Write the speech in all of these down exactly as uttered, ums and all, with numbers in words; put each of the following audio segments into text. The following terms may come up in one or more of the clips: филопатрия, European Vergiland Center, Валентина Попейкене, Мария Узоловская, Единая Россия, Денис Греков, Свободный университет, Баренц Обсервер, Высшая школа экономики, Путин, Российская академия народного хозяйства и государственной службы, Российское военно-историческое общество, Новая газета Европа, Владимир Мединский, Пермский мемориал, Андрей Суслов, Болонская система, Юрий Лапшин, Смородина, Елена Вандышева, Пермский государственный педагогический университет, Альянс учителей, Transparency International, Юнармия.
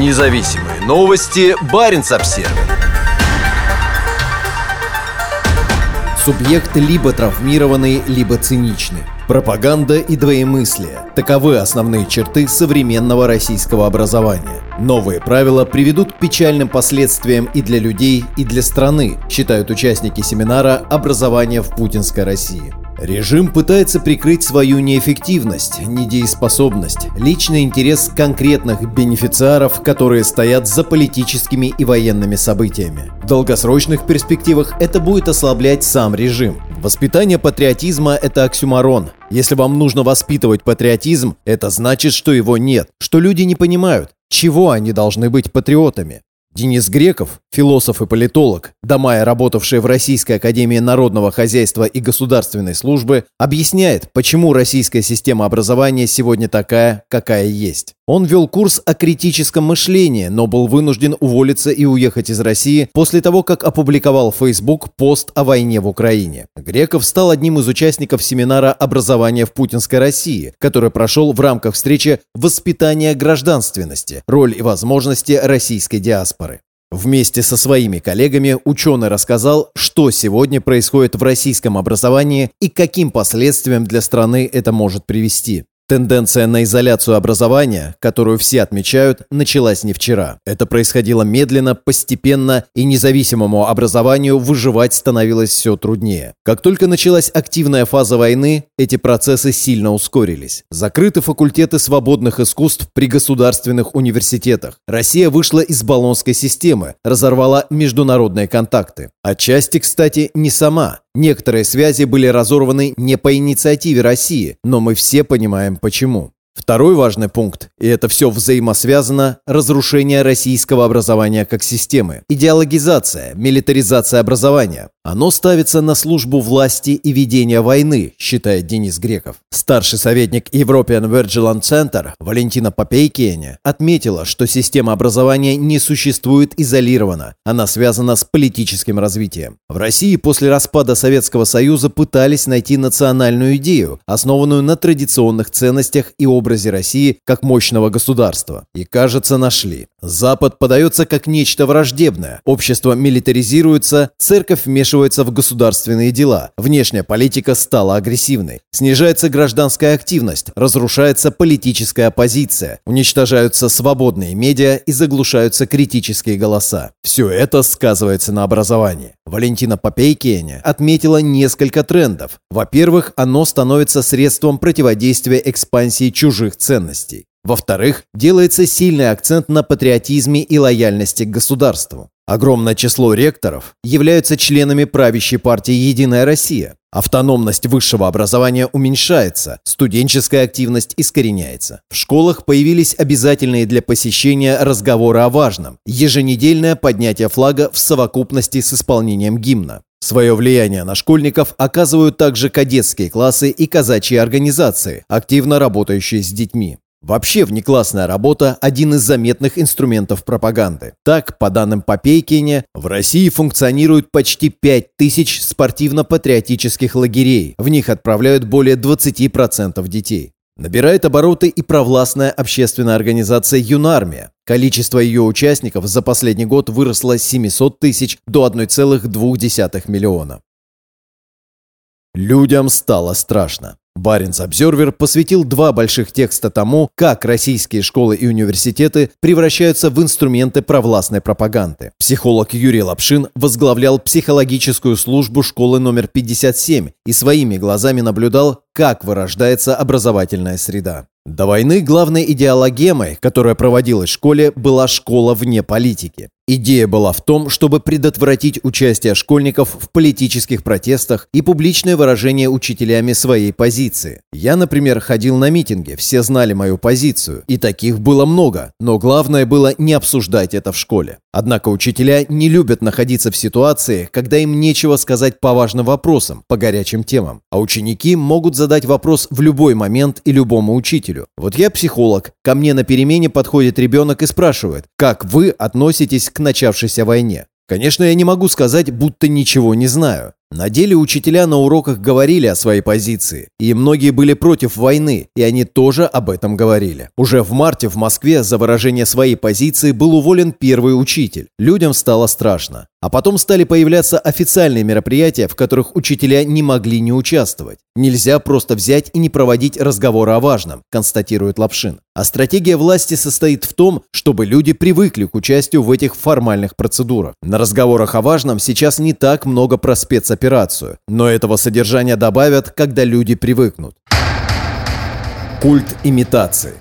Независимые новости. Баренц Обсервер. Субъекты либо травмированы, либо циничны. Пропаганда и двоемыслие – таковы основные черты современного российского образования. Новые правила приведут к печальным последствиям и для людей, и для страны, считают участники семинара «Образование в путинской России». Режим пытается прикрыть свою неэффективность, недееспособность, личный интерес конкретных бенефициаров, которые стоят за политическими и военными событиями. В долгосрочных перспективах это будет ослаблять сам режим. Воспитание патриотизма – это оксюморон. Если вам нужно воспитывать патриотизм, это значит, что его нет, что люди не понимают, чего они должны быть патриотами. Денис Греков, философ и политолог, до мая работавший в Российской академии народного хозяйства и государственной службы, объясняет, почему российская система образования сегодня такая, какая есть. Он вел курс о критическом мышлении, но был вынужден уволиться и уехать из России после того, как опубликовал в Facebook пост о войне в Украине. Греков стал одним из участников семинара «Образование в путинской России», который прошел в рамках встречи «Воспитание гражданственности. Роль и возможности российской диаспоры». Вместе со своими коллегами ученый рассказал, что сегодня происходит в российском образовании и к каким последствиям для страны это может привести. Тенденция на изоляцию образования, которую все отмечают, началась не вчера. Это происходило медленно, постепенно, и независимому образованию выживать становилось все труднее. Как только началась активная фаза войны, эти процессы сильно ускорились. Закрыты факультеты свободных искусств при государственных университетах. Россия вышла из Болонской системы, разорвала международные контакты. Отчасти, кстати, не сама. Некоторые связи были разорваны не по инициативе России, но мы все понимаем почему. Второй важный пункт, и это все взаимосвязано, разрушение российского образования как системы. Идеологизация, милитаризация образования. Оно ставится на службу власти и ведения войны, считает Денис Греков. Старший советник European Vergiland Center Валентина Попейкене отметила, что система образования не существует изолированно, она связана с политическим развитием. В России после распада Советского Союза пытались найти национальную идею, основанную на традиционных ценностях и образе России как мощного государства. И, кажется, нашли. Запад подается как нечто враждебное. Общество милитаризируется, церковь вмешивается в государственные дела. Внешняя политика стала агрессивной. Снижается гражданская активность, разрушается политическая оппозиция, уничтожаются свободные медиа и заглушаются критические голоса. Все это сказывается на образовании. Валентина Попейкене отметила несколько трендов. Во-первых, оно становится средством противодействия экспансии чужих ценностей. Во-вторых, делается сильный акцент на патриотизме и лояльности к государству. Огромное число ректоров являются членами правящей партии «Единая Россия». Автономность высшего образования уменьшается, студенческая активность искореняется. В школах появились обязательные для посещения разговоры о важном, еженедельное поднятие флага в совокупности с исполнением гимна. Свое влияние на школьников оказывают также кадетские классы и казачьи организации, активно работающие с детьми. Вообще внеклассная работа – один из заметных инструментов пропаганды. Так, по данным Попейкине, в России функционируют почти пять тысяч спортивно-патриотических лагерей. В них отправляют более двадцать процентов детей. Набирает обороты и провластная общественная организация «Юнармия». Количество ее участников за последний год выросло с семисот тысяч до одного целого двух десятых миллиона. Людям стало страшно. Баренц Обсервер посвятил два больших текста тому, как российские школы и университеты превращаются в инструменты провластной пропаганды. Психолог Юрий Лапшин возглавлял психологическую службу школы номер пятьдесят семь и своими глазами наблюдал, как вырождается образовательная среда. До войны главной идеологемой, которая проводилась в школе, была школа вне политики. Идея была в том, чтобы предотвратить участие школьников в политических протестах и публичное выражение учителями своей позиции. Я, например, ходил на митинги, все знали мою позицию, и таких было много, но главное было не обсуждать это в школе. Однако учителя не любят находиться в ситуации, когда им нечего сказать по важным вопросам, по горячим темам, а ученики могут задать вопрос в любой момент и любому учителю. Вот я психолог, ко мне на перемене подходит ребенок и спрашивает, как вы относитесь к начавшейся войне. Конечно, я не могу сказать, будто ничего не знаю. На деле учителя на уроках говорили о своей позиции, и многие были против войны, и они тоже об этом говорили. Уже в марте в Москве за выражение своей позиции был уволен первый учитель. Людям стало страшно. А потом стали появляться официальные мероприятия, в которых учителя не могли не участвовать. «Нельзя просто взять и не проводить разговоры о важном», констатирует Лапшин. А стратегия власти состоит в том, чтобы люди привыкли к участию в этих формальных процедурах. На разговорах о важном сейчас не так много про спецоперацию, но этого содержания добавят, когда люди привыкнут. Культ имитации.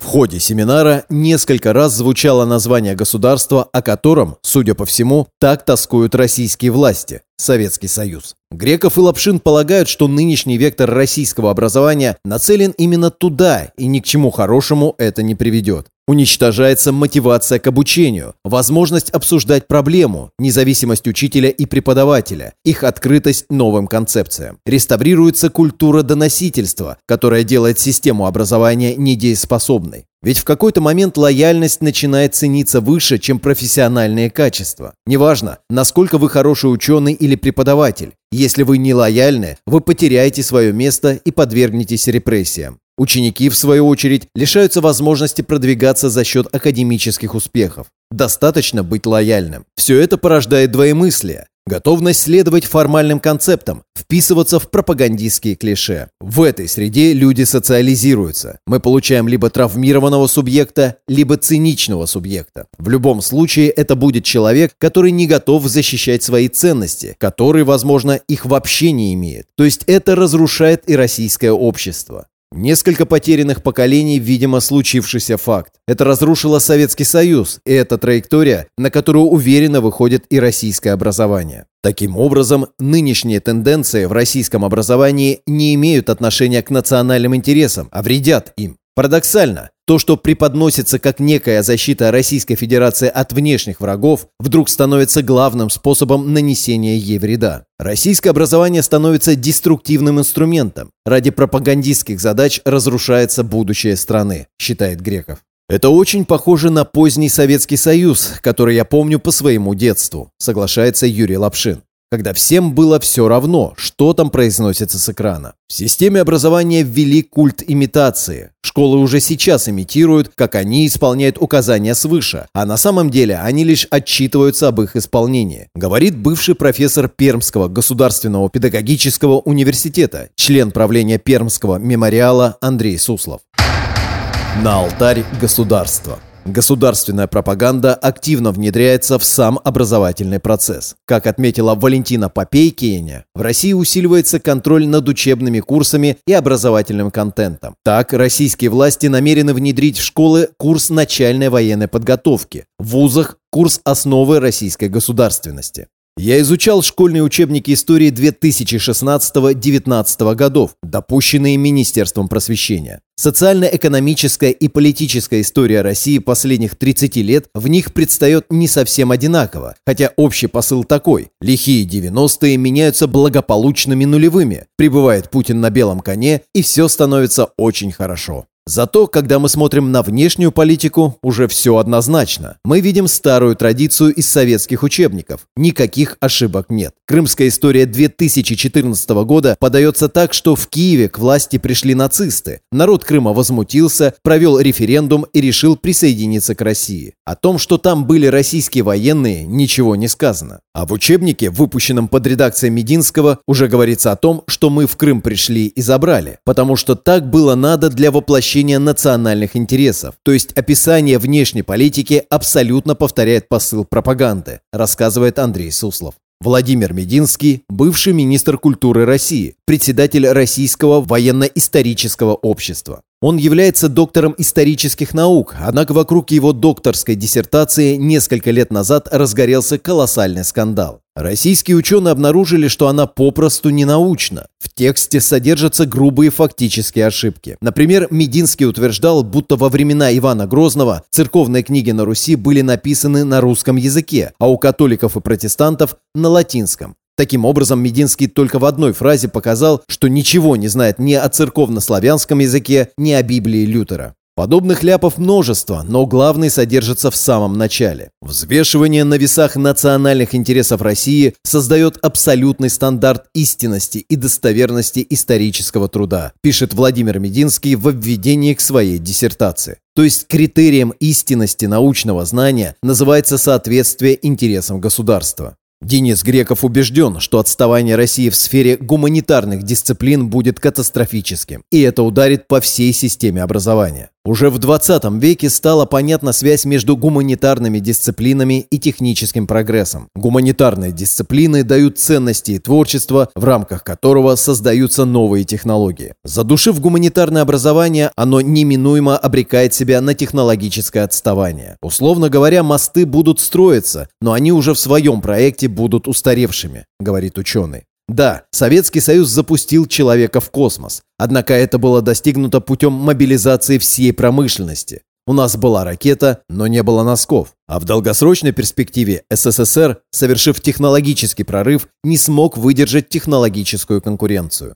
В ходе семинара несколько раз звучало название государства, о котором, судя по всему, так тоскуют российские власти – Советский Союз. Греков и Лапшин полагают, что нынешний вектор российского образования нацелен именно туда, и ни к чему хорошему это не приведет. Уничтожается мотивация к обучению, возможность обсуждать проблему, независимость учителя и преподавателя, их открытость новым концепциям. Реставрируется культура доносительства, которая делает систему образования недееспособной. Ведь в какой-то момент лояльность начинает цениться выше, чем профессиональные качества. Неважно, насколько вы хороший ученый или преподаватель. Если вы не лояльны, вы потеряете свое место и подвергнетесь репрессиям. Ученики, в свою очередь, лишаются возможности продвигаться за счет академических успехов. Достаточно быть лояльным. Все это порождает двоемыслие. Готовность следовать формальным концептам, вписываться в пропагандистские клише. В этой среде люди социализируются. Мы получаем либо травмированного субъекта, либо циничного субъекта. В любом случае это будет человек, который не готов защищать свои ценности, который, возможно, их вообще не имеет. То есть это разрушает и российское общество. Несколько потерянных поколений, видимо, случившийся факт. Это разрушило Советский Союз, и это траектория, на которую уверенно выходит и российское образование. Таким образом, нынешние тенденции в российском образовании не имеют отношения к национальным интересам, а вредят им. Парадоксально, то, что преподносится как некая защита Российской Федерации от внешних врагов, вдруг становится главным способом нанесения ей вреда. Российское образование становится деструктивным инструментом. Ради пропагандистских задач разрушается будущее страны, считает Греков. «Это очень похоже на поздний Советский Союз, который я помню по своему детству», соглашается Юрий Лапшин. Когда всем было все равно, что там произносится с экрана. В системе образования ввели культ имитации. Школы уже сейчас имитируют, как они исполняют указания свыше, а на самом деле они лишь отчитываются об их исполнении, говорит бывший профессор Пермского государственного педагогического университета, член правления Пермского мемориала Андрей Суслов. На алтарь государства. Государственная пропаганда активно внедряется в сам образовательный процесс. Как отметила Валентина Попейкене, в России усиливается контроль над учебными курсами и образовательным контентом. Так, российские власти намерены внедрить в школы курс начальной военной подготовки, в вузах – курс основы российской государственности. Я изучал школьные учебники истории две тысячи шестнадцатого — две тысячи девятнадцатого годов, допущенные Министерством просвещения. Социально-экономическая и политическая история России последних тридцати лет в них предстает не совсем одинаково, хотя общий посыл такой – лихие девяностые меняются благополучными нулевыми, прибывает Путин на белом коне, и все становится очень хорошо. Зато, когда мы смотрим на внешнюю политику, уже все однозначно. Мы видим старую традицию из советских учебников. Никаких ошибок нет. Крымская история две тысячи четырнадцатого года подается так, что в Киеве к власти пришли нацисты. Народ Крыма возмутился, провел референдум и решил присоединиться к России. О том, что там были российские военные, ничего не сказано. А в учебнике, выпущенном под редакцией Мединского, уже говорится о том, что мы в Крым пришли и забрали. Потому что так было надо для воплощения национальных интересов. То есть описание внешней политики абсолютно повторяет посыл пропаганды, рассказывает Андрей Суслов. Владимир Мединский, бывший министр культуры России, председатель Российского военно-исторического общества. Он является доктором исторических наук, однако вокруг его докторской диссертации несколько лет назад разгорелся колоссальный скандал. Российские ученые обнаружили, что она попросту ненаучна. В тексте содержатся грубые фактические ошибки. Например, Мединский утверждал, будто во времена Ивана Грозного церковные книги на Руси были написаны на русском языке, а у католиков и протестантов – на латинском. Таким образом, Мединский только в одной фразе показал, что ничего не знает ни о церковнославянском языке, ни о Библии Лютера. Подобных ляпов множество, но главный содержится в самом начале. Взвешивание на весах национальных интересов России создает абсолютный стандарт истинности и достоверности исторического труда, пишет Владимир Мединский в введении к своей диссертации. То есть критерием истинности научного знания называется соответствие интересам государства. Денис Греков убежден, что отставание России в сфере гуманитарных дисциплин будет катастрофическим, и это ударит по всей системе образования. Уже в двадцатом веке стала понятна связь между гуманитарными дисциплинами и техническим прогрессом. Гуманитарные дисциплины дают ценности и творчество, в рамках которого создаются новые технологии. Задушив гуманитарное образование, оно неминуемо обрекает себя на технологическое отставание. Условно говоря, мосты будут строиться, но они уже в своем проекте будут устаревшими, говорит ученый. Да, Советский Союз запустил человека в космос, однако это было достигнуто путем мобилизации всей промышленности. У нас была ракета, но не было носков. А в долгосрочной перспективе СССР, совершив технологический прорыв, не смог выдержать технологическую конкуренцию.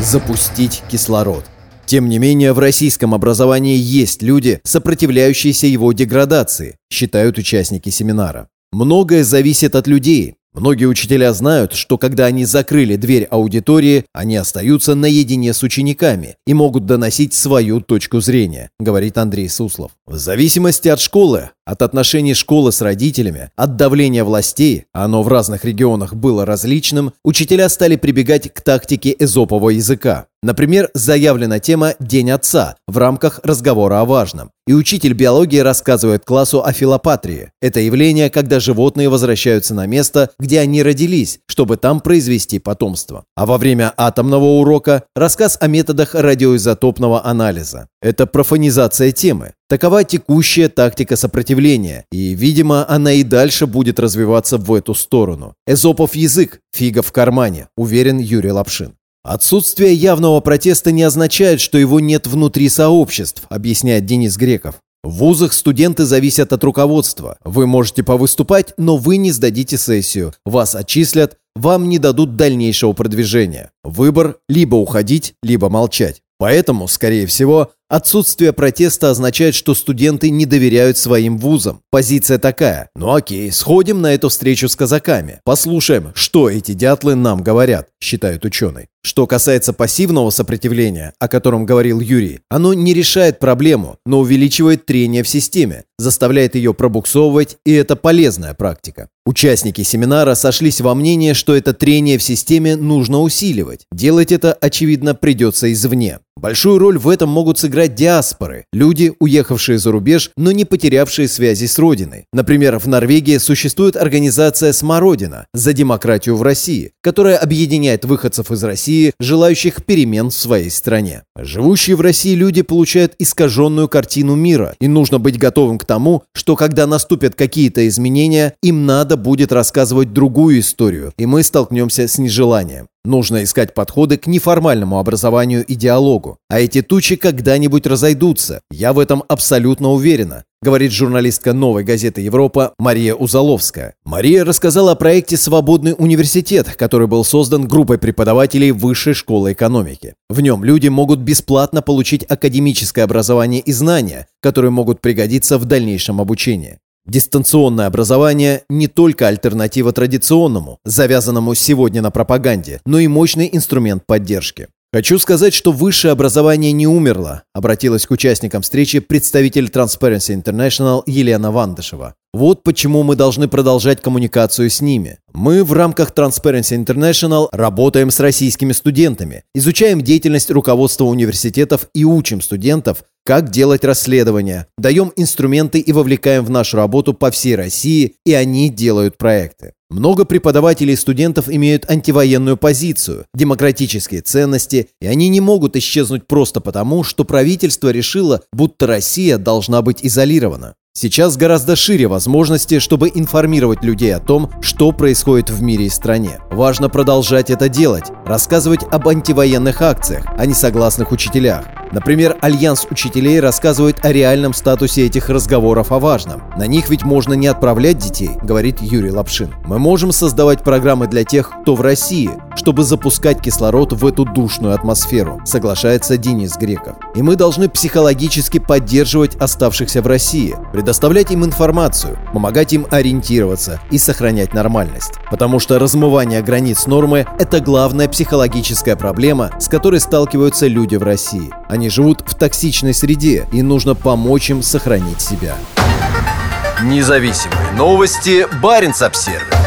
Запустить кислород. Тем не менее, в российском образовании есть люди, сопротивляющиеся его деградации, считают участники семинара. Многое зависит от людей. Многие учителя знают, что когда они закрыли дверь аудитории, они остаются наедине с учениками и могут доносить свою точку зрения, говорит Андрей Суслов. В зависимости от школы, от отношений школы с родителями, от давления властей, оно в разных регионах было различным, учителя стали прибегать к тактике эзопового языка. Например, заявлена тема «День отца» в рамках разговора о важном. И учитель биологии рассказывает классу о филопатрии. Это явление, когда животные возвращаются на место, где они родились, чтобы там произвести потомство. А во время атомного урока рассказ о методах радиоизотопного анализа. Это профанизация темы. Такова текущая тактика сопротивления, и, видимо, она и дальше будет развиваться в эту сторону. Эзопов язык, фига в кармане, уверен Юрий Лапшин. Отсутствие явного протеста не означает, что его нет внутри сообществ, объясняет Денис Греков. В вузах студенты зависят от руководства. Вы можете повыступать, но вы не сдадите сессию, вас отчислят, вам не дадут дальнейшего продвижения. Выбор – либо уходить, либо молчать. Поэтому, скорее всего, отсутствие протеста означает, что студенты не доверяют своим вузам. Позиция такая: ну окей, сходим на эту встречу с казаками, послушаем, что эти дятлы нам говорят, считают ученые. Что касается пассивного сопротивления, о котором говорил Юрий, оно не решает проблему, но увеличивает трение в системе, заставляет ее пробуксовывать, и это полезная практика. Участники семинара сошлись во мнении, что это трение в системе нужно усиливать. Делать это, очевидно, придется извне. Большую роль в этом могут сыграть диаспоры, люди, уехавшие за рубеж, но не потерявшие связи с родиной. Например, в Норвегии существует организация «Смородина» за демократию в России, которая объединяет выходцев из России, желающих перемен в своей стране. Живущие в России люди получают искаженную картину мира, и нужно быть готовым к тому, что когда наступят какие-то изменения, им надо будет рассказывать другую историю, и мы столкнемся с нежеланием. Нужно искать подходы к неформальному образованию и диалогу. А эти тучи когда-нибудь разойдутся. Я в этом абсолютно уверена, говорит журналистка «Новой газеты Европа» Мария Узоловская. Мария рассказала о проекте «Свободный университет», который был создан группой преподавателей Высшей школы экономики. В нем люди могут бесплатно получить академическое образование и знания, которые могут пригодиться в дальнейшем обучении. Дистанционное образование – не только альтернатива традиционному, завязанному сегодня на пропаганде, но и мощный инструмент поддержки. «Хочу сказать, что высшее образование не умерло», – обратилась к участникам встречи представитель Transparency International Елена Вандышева. «Вот почему мы должны продолжать коммуникацию с ними. Мы в рамках Transparency International работаем с российскими студентами, изучаем деятельность руководства университетов и учим студентов, как делать расследования, даем инструменты и вовлекаем в нашу работу по всей России, и они делают проекты. Много преподавателей и студентов имеют антивоенную позицию, демократические ценности, и они не могут исчезнуть просто потому, что правительство решило, будто Россия должна быть изолирована. Сейчас гораздо шире возможности, чтобы информировать людей о том, что происходит в мире и стране. Важно продолжать это делать, рассказывать об антивоенных акциях, о несогласных учителях. Например, Альянс учителей рассказывает о реальном статусе этих разговоров о важном. На них ведь можно не отправлять детей, говорит Юрий Лапшин. Мы можем создавать программы для тех, кто в России, чтобы запускать кислород в эту душную атмосферу, соглашается Денис Греков. И мы должны психологически поддерживать оставшихся в России, предоставлять им информацию, помогать им ориентироваться и сохранять нормальность. Потому что размывание границ нормы – это главная психологическая проблема, с которой сталкиваются люди в России. Они живут в токсичной среде, и нужно помочь им сохранить себя. Независимые новости. Баренц Обсервер.